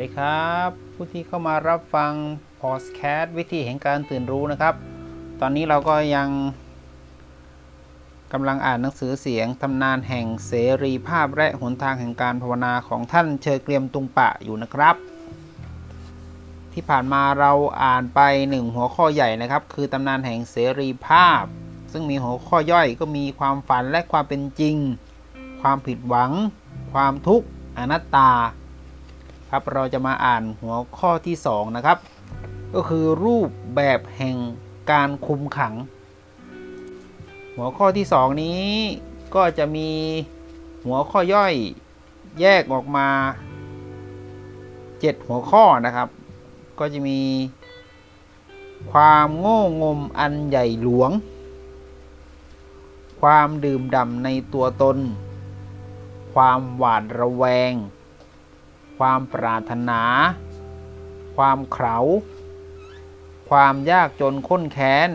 วัสดีครับผู้ที่เข้ามารับฟังพอดแคสต์วิธีแห่งการตื่นรู้นะครับตอนนี้เราก็ยังกำลังอ่านหนังสือเสียงตำนานแห่งเสรีภาพและหนทางแห่งการภาวนาของท่านเชอเกรียมตุงปะอยู่นะครับที่ผ่านมาเราอ่านไป1หัวข้อใหญ่นะครับคือตำนานแห่งเสรีภาพซึ่งมีหัวข้อย่อยก็มีความฝันและความเป็นจริงความผิดหวังความทุกข์อนัตตาครับเราจะมาอ่านหัวข้อที่2นะครับก็คือรูปแบบแห่งการคุมขังหัวข้อที่2นี้ก็จะมีหัวข้อย่อยแยกออกมา7หัวข้อนะครับก็จะมีความโง่งมอันใหญ่หลวงความดื่มด่ำในตัวตนความหวาดระแวงความปรารถนาความเขลาความยากจนข้นแค้น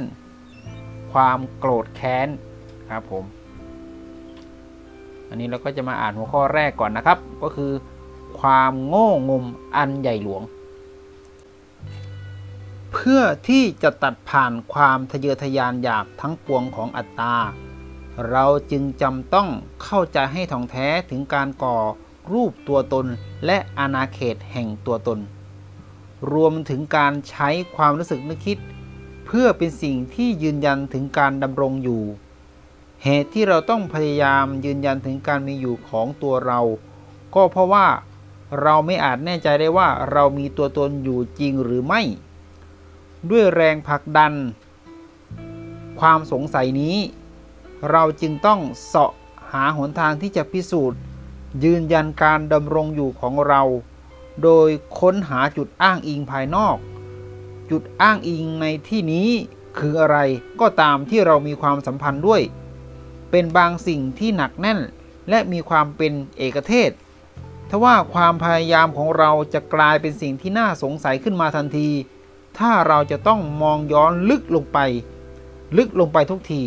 ความโกรธแค้นครับผมอันนี้เราก็จะมาอ่านหัวข้อแรกก่อนนะครับก็คือความโง่งมอันใหญ่หลวงเพื่อที่จะตัดผ่านความทะเยอทะยานอยากทั้งปวงของอัตตาเราจึงจำต้องเข้าใจให้ท่องแท้ถึงการก่อรูปตัวตนและอาณาเขตแห่งตัวตนรวมถึงการใช้ความรู้สึกนึกคิดเพื่อเป็นสิ่งที่ยืนยันถึงการดำรงอยู่เหตุที่เราต้องพยายามยืนยันถึงการมีอยู่ของตัวเราก็เพราะว่าเราไม่อาจแน่ใจได้ว่าเรามีตัวตนอยู่จริงหรือไม่ด้วยแรงผลักดันความสงสัยนี้เราจึงต้องเสาะหาหนทางที่จะพิสูจน์ยืนยันการดำรงอยู่ของเราโดยค้นหาจุดอ้างอิงภายนอกจุดอ้างอิงในที่นี้คืออะไรก็ตามที่เรามีความสัมพันธ์ด้วยเป็นบางสิ่งที่หนักแน่นและมีความเป็นเอกเทศทว่าความพยายามของเราจะกลายเป็นสิ่งที่น่าสงสัยขึ้นมาทันทีถ้าเราจะต้องมองย้อนลึกลงไปทุกที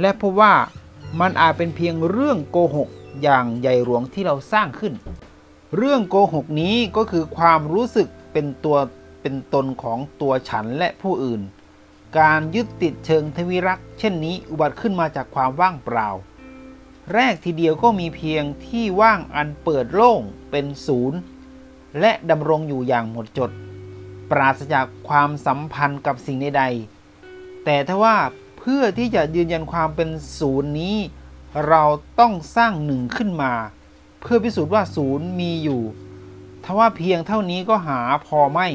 และพบว่ามันอาจเป็นเพียงเรื่องโกหกอย่างใหญ่หลวงที่เราสร้างขึ้นเรื่องโกหกนี้ก็คือความรู้สึกเป็นตนของตัวฉันและผู้อื่นการยึดติดเชิงทวิรักษ์เช่นนี้อุบัติขึ้นมาจากความว่างเปล่าแรกทีเดียวก็มีเพียงที่ว่างอันเปิดโล่งเป็นศูนย์และดำรงอยู่อย่างหมดจดปราศจากความสัมพันธ์กับสิ่งใดๆแต่ถ้าว่าเพื่อที่จะยืนยันความเป็นศูนย์นี้เราต้องสร้างหนึ่งขึ้นมาเพื่อพิสูจน์ว่าศูนย์มีอยู่ถ้าว่าเพียงเท่านี้ก็หาพอไม่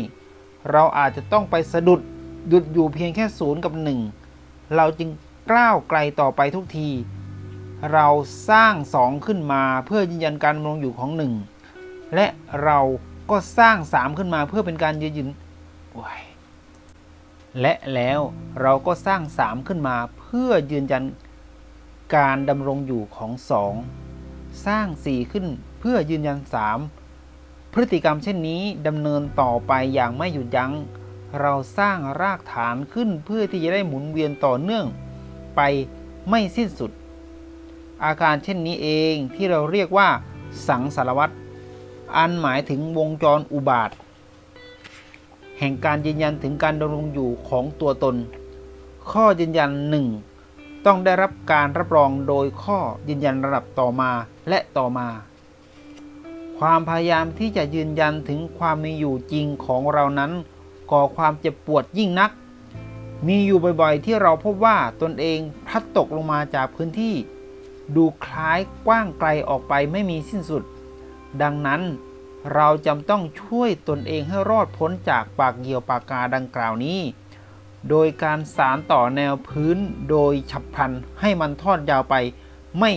เราอาจจะต้องไปสะดุดหยุดอยู่เพียงแค่ศูนย์กับหนึ่งเราจึงก้าวไกลต่อไปทุกทีเราสร้างสองขึ้นมาเพื่อยืนยันการดำรงอยู่ของหนึ่งและเราก็สร้าง3ขึ้นมาเพื่อเป็นการยืนยันและแล้วเราก็สร้าง3ขึ้นมาเพื่อยืนยันการดำรงอยู่ของ2สร้าง4ขึ้นเพื่อยืนยัน3พฤติกรรมเช่นนี้ดำเนินต่อไปอย่างไม่หยุดยั้งเราสร้างรากฐานขึ้นเพื่อที่จะได้หมุนเวียนต่อเนื่องไปไม่สิ้นสุดอาการเช่นนี้เองที่เราเรียกว่าสังสารวัฏอันหมายถึงวงจรอุบาทแห่งการยืนยันถึงการดำรงอยู่ของตัวตนข้อยืนยัน1ต้องได้รับการรับรองโดยข้อยืนยันระดับต่อมาและต่อมาความพยายามที่จะยืนยันถึงความมีอยู่จริงของเรานั้นก่อความเจ็บปวดยิ่งนักมีอยู่บ่อยๆที่เราพบว่าตนเองพลัดตกลงมาจากพื้นที่ดูคล้ายกว้างไกลออกไปไม่มีสิ้นสุดดังนั้นเราจำต้องช่วยตนเองให้รอดพ้นจากปากเหยี่ยวปากกาดังกล่าวนี้โดยการสานต่อแนวพื้นโดยฉับพลันให้มันทอดยาวไปไม่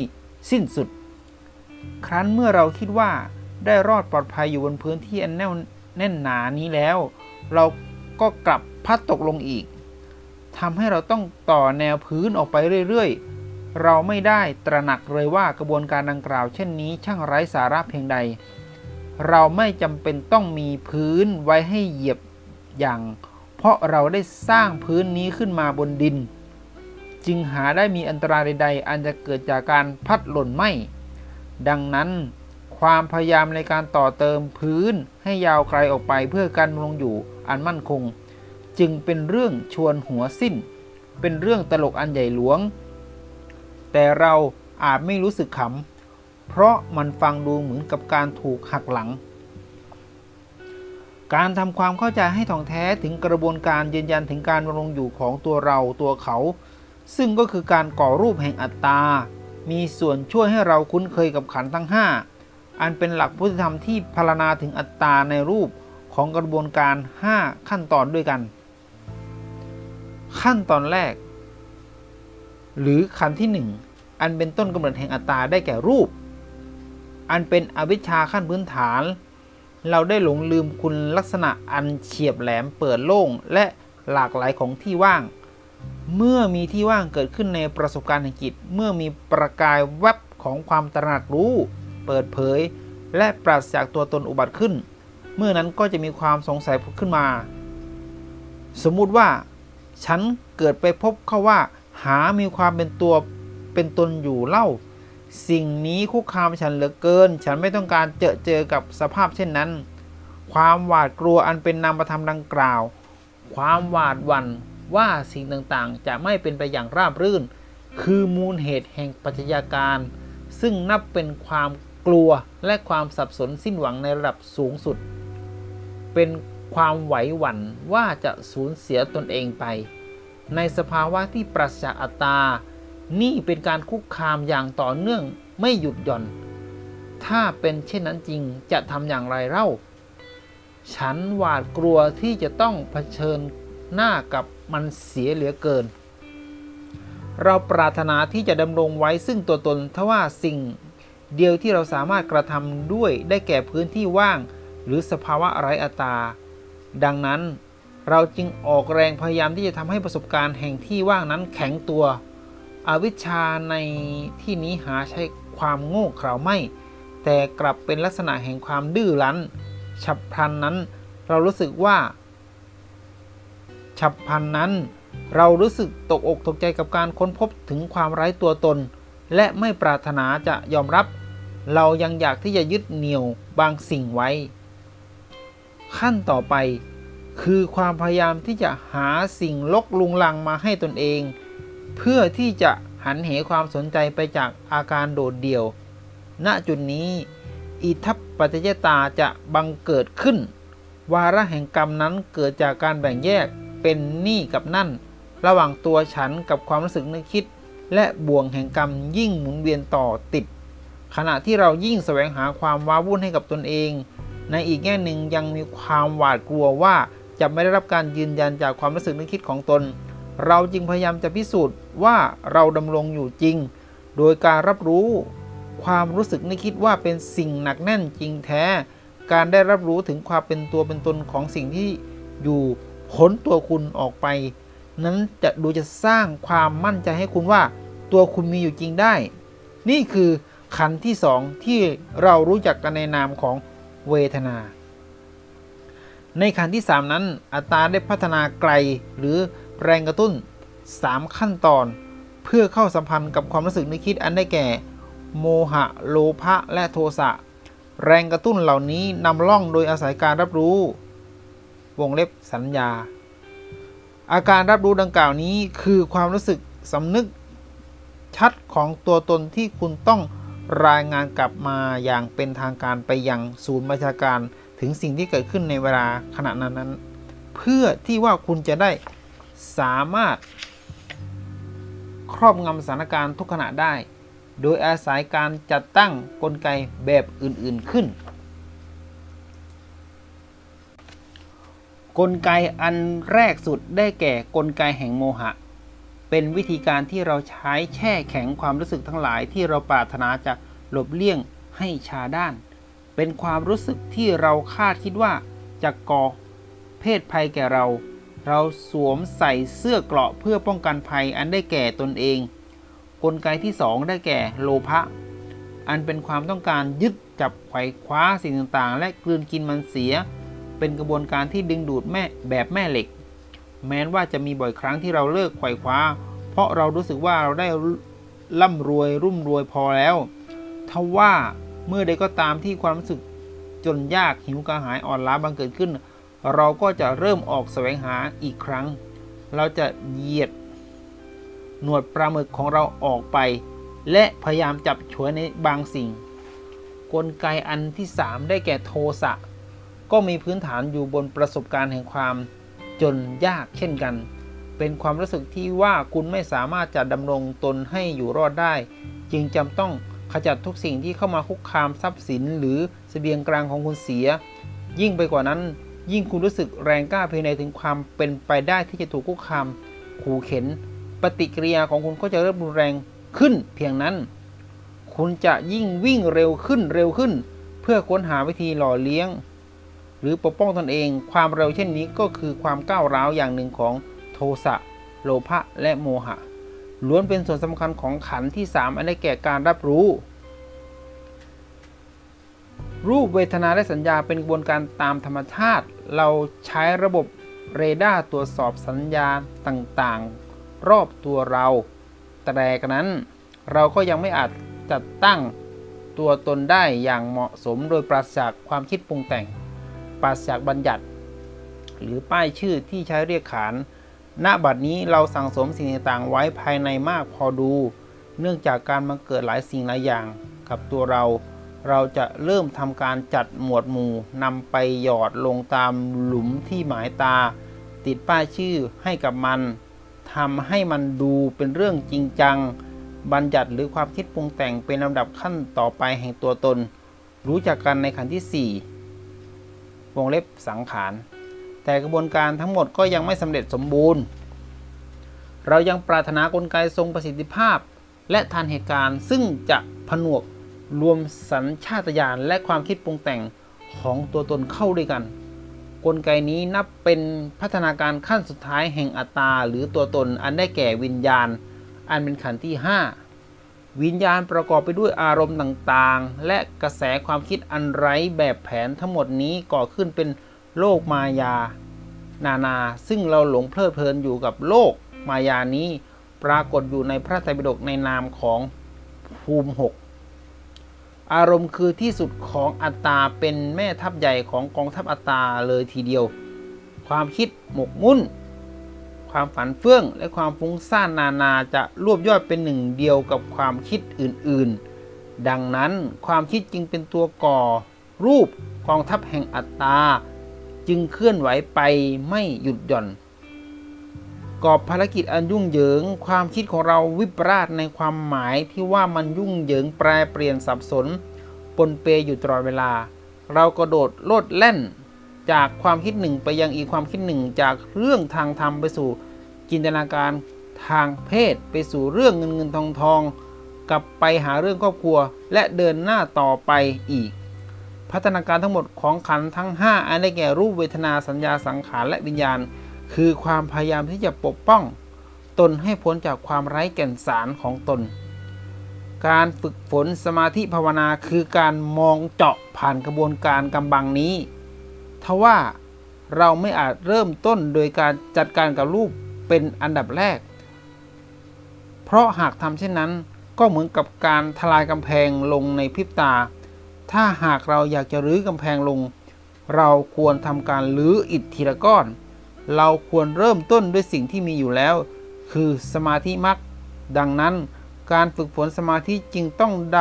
สิ้นสุดครั้นเมื่อเราคิดว่าได้รอดปลอดภัยอยู่บนพื้นที่อันแน่นหนานี้แล้วเราก็กลับพัดตกลงอีกทำให้เราต้องต่อแนวพื้นออกไปเรื่อยๆเราไม่ได้ตระหนักเลยว่ากระบวนการดังกล่าวเช่นนี้ช่างไร้สาระเพียงใดเราไม่จำเป็นต้องมีพื้นไว้ให้เหยียบอย่างเพราะเราได้สร้างพื้นนี้ขึ้นมาบนดินจึงหาได้มีอันตรายใดๆอันจะเกิดจากการพัดหล่นไม่ดังนั้นค ความพยายามในการต่อเติมพื้นให้ยาวไกลออกไปเพื่อการดำรงอยู่อันมั่นคงจึงเป็นเรื่องชวนหัวสิ้นเป็นเรื่องตลกอันใหญ่หลวงแต่เราอาจไม่รู้สึกขำเพราะมันฟังดูเหมือนกับการถูกหักหลังการทำความเข้าใจให้ถ่องแท้ถึงกระบวนการยืนยันถึงการดำรงอยู่ของตัวเราตัวเขาซึ่งก็คือการก่อรูปแห่งอัตตามีส่วนช่วยให้เราคุ้นเคยกับขันธ์ทั้ง5อันเป็นหลักพุทธธรรมที่พรรณนาถึงอัตตาในรูปของกระบวนการ5ขั้นตอนด้วยกันขั้นตอนแรกหรือขันธ์ที่1อันเป็นต้นกำเนิดแห่งอัตตาได้แก่รูปอันเป็นอวิชชาขั้นพื้นฐานเราได้หลงลืมคุณลักษณะอันเฉียบแหลมเปิดโล่งและหลากหลายของที่ว่างเมื่อมีที่ว่างเกิดขึ้นในประสบการณ์แห่งจิตเมื่อมีประกายแวบของความตระหนักรู้เปิดเผยและปราศจากตัวตนอุบัติขึ้นเมื่อนั้นก็จะมีความสงสัยผุดขึ้นมาสมมุติว่าฉันเกิดไปพบเข้าว่าหามีความเป็นตัวเป็นตนอยู่เล่าสิ่งนี้คุกคามฉันเหลือเกินฉันไม่ต้องการเจอกับสภาพเช่นนั้นความหวาดกลัวอันเป็นนามธรรมดังกล่าวความหวาดหวั่นว่าสิ่งต่างๆจะไม่เป็นไปอย่างราบรื่นคือมูลเหตุแห่งปัจจัยการซึ่งนับเป็นความกลัวและความสับสนสิ้นหวังในระดับสูงสุดเป็นความไหวหวั่นว่าจะสูญเสียตนเองไปในสภาวะที่ปราศจากอัตตานี่เป็นการคุกคามอย่างต่อเนื่องไม่หยุดหย่อนถ้าเป็นเช่นนั้นจริงจะทำอย่างไรเล่าฉันหวาดกลัวที่จะต้องเผชิญหน้ากับมันเสียเหลือเกินเราปรารถนาที่จะดำรงไว้ซึ่งตัวตนทว่าสิ่งเดียวที่เราสามารถกระทำด้วยได้แก่พื้นที่ว่างหรือสภาวะไร้อัตตาดังนั้นเราจึงออกแรงพยายามที่จะทำให้ประสบการณ์แห่งที่ว่างนั้นแข็งตัวอวิชชาในที่นี้หาใช้ความโง่เขลาไม่แต่กลับเป็นลักษณะแห่งความดื้อรั้นฉับพลันนั้นเรารู้สึกตกอกตกใจกับการค้นพบถึงความไร้ตัวตนและไม่ปรารถนาจะยอมรับเรายังอยากที่จะยึดเหนี่ยวบางสิ่งไว้ขั้นต่อไปคือความพยายามที่จะหาสิ่งลกลุงลังมาให้ตนเองเพื่อที่จะหันเหความสนใจไปจากอาการโดดเดี่ยวณจุดนี้อิทัปปัจจยตาจะบังเกิดขึ้นวาระแห่งกรรมนั้นเกิดจากการแบ่งแยกเป็นนี่กับนั่นระหว่างตัวฉันกับความรู้สึกนึกคิดและบ่วงแห่งกรรมยิ่งหมุนเวียนต่อติดขณะที่เรายิ่งแสวงหาความว้าวุ่นให้กับตนเองในอีกแง่หนึ่งยังมีความหวาดกลัวว่าจะไม่ได้รับการยืนยันจากความรู้สึกนึกคิดของตนเราจึงพยายามจะพิสูจน์ว่าเราดำรงอยู่จริงโดยการรับรู้ความรู้สึกนึกคิดว่าเป็นสิ่งหนักแน่นจริงแท้การได้รับรู้ถึงความเป็นตัวเป็นตนของสิ่งที่อยู่พ้นตัวคุณออกไปนั้นจะดูจะสร้างความมั่นใจให้คุณว่าตัวคุณมีอยู่จริงได้นี่คือขันธ์ที่2ที่เรารู้จักกันในนามของเวทนาในขันธ์ที่3นั้นอัตตาได้พัฒนาไกลหรือแรงกระตุ้น3ขั้นตอนเพื่อเข้าสัมพันธ์กับความรู้สึกนึกคิดอันได้แก่โมหะโลภะและโทสะแรงกระตุ้นเหล่านี้นำล่องโดยอาศัยการรับรู้วงเล็บสัญญาอาการรับรู้ดังกล่าวนี้คือความรู้สึกสำนึกชัดของตัวตนที่คุณต้องรายงานกลับมาอย่างเป็นทางการไปยังศูนย์บัญชาการถึงสิ่งที่เกิดขึ้นในเวลาขณะนั้นเพื่อที่ว่าคุณจะได้สามารถครอบงำสถานการณ์ทุกขณะได้โดยอาศัยการจัดตั้งกลไกแบบอื่นๆขึ้นกลไกอันแรกสุดได้แก่กลไกแห่งโมหะเป็นวิธีการที่เราใช้แช่แข็งความรู้สึกทั้งหลายที่เราปรารถนาจะหลบเลี่ยงให้ชาด้านเป็นความรู้สึกที่เราคาดคิดว่าจะก่อเพศภัยแก่เราสวมใส่เสื้อเกราะเพื่อป้องกันภัยอันได้แก่ตนเองกลไกที่2ได้แก่โลภะอันเป็นความต้องการยึดจับไขว่คว้าสิ่งต่างๆและกลืนกินมันเสียเป็นกระบวนการที่ดึงดูดแม่เหล็กแม้ว่าจะมีบ่อยครั้งที่เราเลิกไขว่คว้าเพราะเรารู้สึกว่าเราได้ร่ำรวยพอแล้วทว่า เมื่อใดก็ตามที่ความรู้สึกจนยากหิวกระหายอ่อนล้าบังเกิดขึ้นเราก็จะเริ่มออกแสวงหาอีกครั้งเราจะเหยียดหนวดปลาหมึกของเราออกไปและพยายามจับฉวยในบางสิ่งกลไกอันที่3ได้แก่โทสะก็มีพื้นฐานอยู่บนประสบการณ์แห่งความจนยากเช่นกันเป็นความรู้สึกที่ว่าคุณไม่สามารถจะดำรงตนให้อยู่รอดได้จึงจำต้องขจัดทุกสิ่งที่เข้ามาคุกคามทรัพย์สินหรือเสบียงกลางของคุณเสียยิ่งไปกว่านั้นยิ่งคุณรู้สึกแรงกล้าภายในถึงความเป็นไปได้ที่จะถูกคุกคามขู่เข็นปฏิกิริยาของคุณก็จะเริ่มรุนแรงขึ้นเพียงนั้นคุณจะยิ่งวิ่งเร็วขึ้นเพื่อค้นหาวิธีหล่อเลี้ยงหรือปกป้องตนเองความเร็วเช่นนี้ก็คือความก้าวร้าวอย่างหนึ่งของโทสะโลภะและโมหะล้วนเป็นส่วนสำคัญของขันธ์ที่3อันได้แก่การรับรู้รูปเวทนาและสัญญาเป็นกระบวนการตามธรรมชาติเราใช้ระบบเรดาร์ตรวจสอบสัญญาต่างๆรอบตัวเราแต่กระนั้นเราก็ยังไม่อาจจัดตั้งตัวตนได้อย่างเหมาะสมโดยปราศจากความคิดปรุงแต่งปราศจากบัญญัติหรือป้ายชื่อที่ใช้เรียกขานณบัดนี้เราสั่งสมสิ่งต่างๆไว้ภายในมากพอดูเนื่องจากการบังเกิดหลายสิ่งหลายอย่างกับตัวเราจะเริ่มทำการจัดหมวดหมู่นำไปหยอดลงตามหลุมที่หมายตาติดป้ายชื่อให้กับมันทำให้มันดูเป็นเรื่องจริงจังบัญญัติหรือความคิดปรุงแต่งเป็นลำดับขั้นต่อไปแห่งตัวตนรู้จักกันในขั้นที่4วงเล็บสังขารแต่กระบวนการทั้งหมดก็ยังไม่สำเร็จสมบูรณ์เรายังปรารถนากลไกทรงประสิทธิภาพและทันเหตุการณ์ซึ่งจะผนวกรวมสัญชาตญาณและความคิดปรุงแต่งของตัวตนเข้าด้วยกันกลไกนี้นับเป็นพัฒนาการขั้นสุดท้ายแห่งอัตตาหรือตัวตนอันได้แก่วิญญาณอันเป็นขันธ์ที่5วิญญาณประกอบไปด้วยอารมณ์ต่างๆและกระแสความคิดอันไร้แบบแผนทั้งหมดนี้ก่อขึ้นเป็นโลกมายานานาซึ่งเราหลงเพลิดเพลินอยู่กับโลกมายานี้ปรากฏอยู่ในพระไตรปิฎกในนามของภูมิ6อารมณ์คือที่สุดของอัตตาเป็นแม่ทัพใหญ่ของกองทัพอัตตาเลยทีเดียวความคิดหมกมุ่นความฝันเฟื่องและความฟุ้งซ่านนานาจะรวบยอดเป็นหนึ่งเดียวกับความคิดอื่นๆดังนั้นความคิดจึงเป็นตัวก่อรูปกองทัพแห่งอัตตาจึงเคลื่อนไหวไปไม่หยุดหย่อนกอบภารกิจอันยุ่งเหยิงความคิดของเราวิปลาสในความหมายที่ว่ามันยุ่งเหยิงแปรเปลี่ยนสับสนปนเปอยู่ตลอดเวลาเรากระโดดโลดแล่นจากความคิดหนึ่งไปยังอีกความคิดหนึ่งจากเรื่องทางธรรมไปสู่จินตนาการทางเพศไปสู่เรื่องเงินทองกลับไปหาเรื่องครอบครัวและเดินหน้าต่อไปอีกพัฒนาการทั้งหมดของขันธ์ทั้ง5อันได้แก่รูปเวทนาสัญญาสังขารและวิญญาณคือความพยายามที่จะปกป้องตนให้พ้นจากความไร้แก่นสารของตนการฝึกฝนสมาธิภาวนาคือการมองเจาะผ่านกระบวนการกำบังนี้ทว่าเราไม่อาจเริ่มต้นโดยการจัดการกับรูปเป็นอันดับแรกเพราะหากทำเช่นนั้นก็เหมือนกับการทลายกำแพงลงในพริบตาถ้าหากเราอยากจะรื้อกำแพงลงเราควรทำการรื้ออิฐทีละก้อนเราควรเริ่มต้นด้วยสิ่งที่มีอยู่แล้วคือสมาธิมรรคดังนั้นการฝึกฝนสมาธิจึงต้องก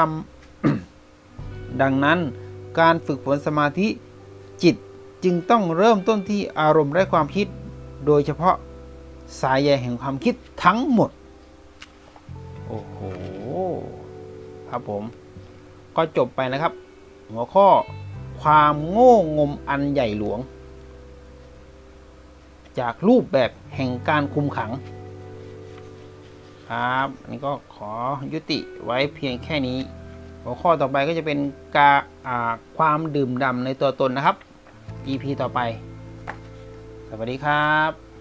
ารฝึกฝนสมาธิจิตจึงต้องเริ่มต้นที่อารมณ์และความคิดโดยเฉพาะสายใยแห่งความคิดทั้งหมดโอ้โหครับผมก็จบไปนะครับหัวข้อความโง่งมอันใหญ่หลวงจากรูปแบบแห่งการคุมขังครับนี่ก็ขอยุติไว้เพียงแค่นี้หัวข้อต่อไปก็จะเป็นความดื่มด่ำในตัวตนนะครับ EP ต่อไปสวัสดีครับ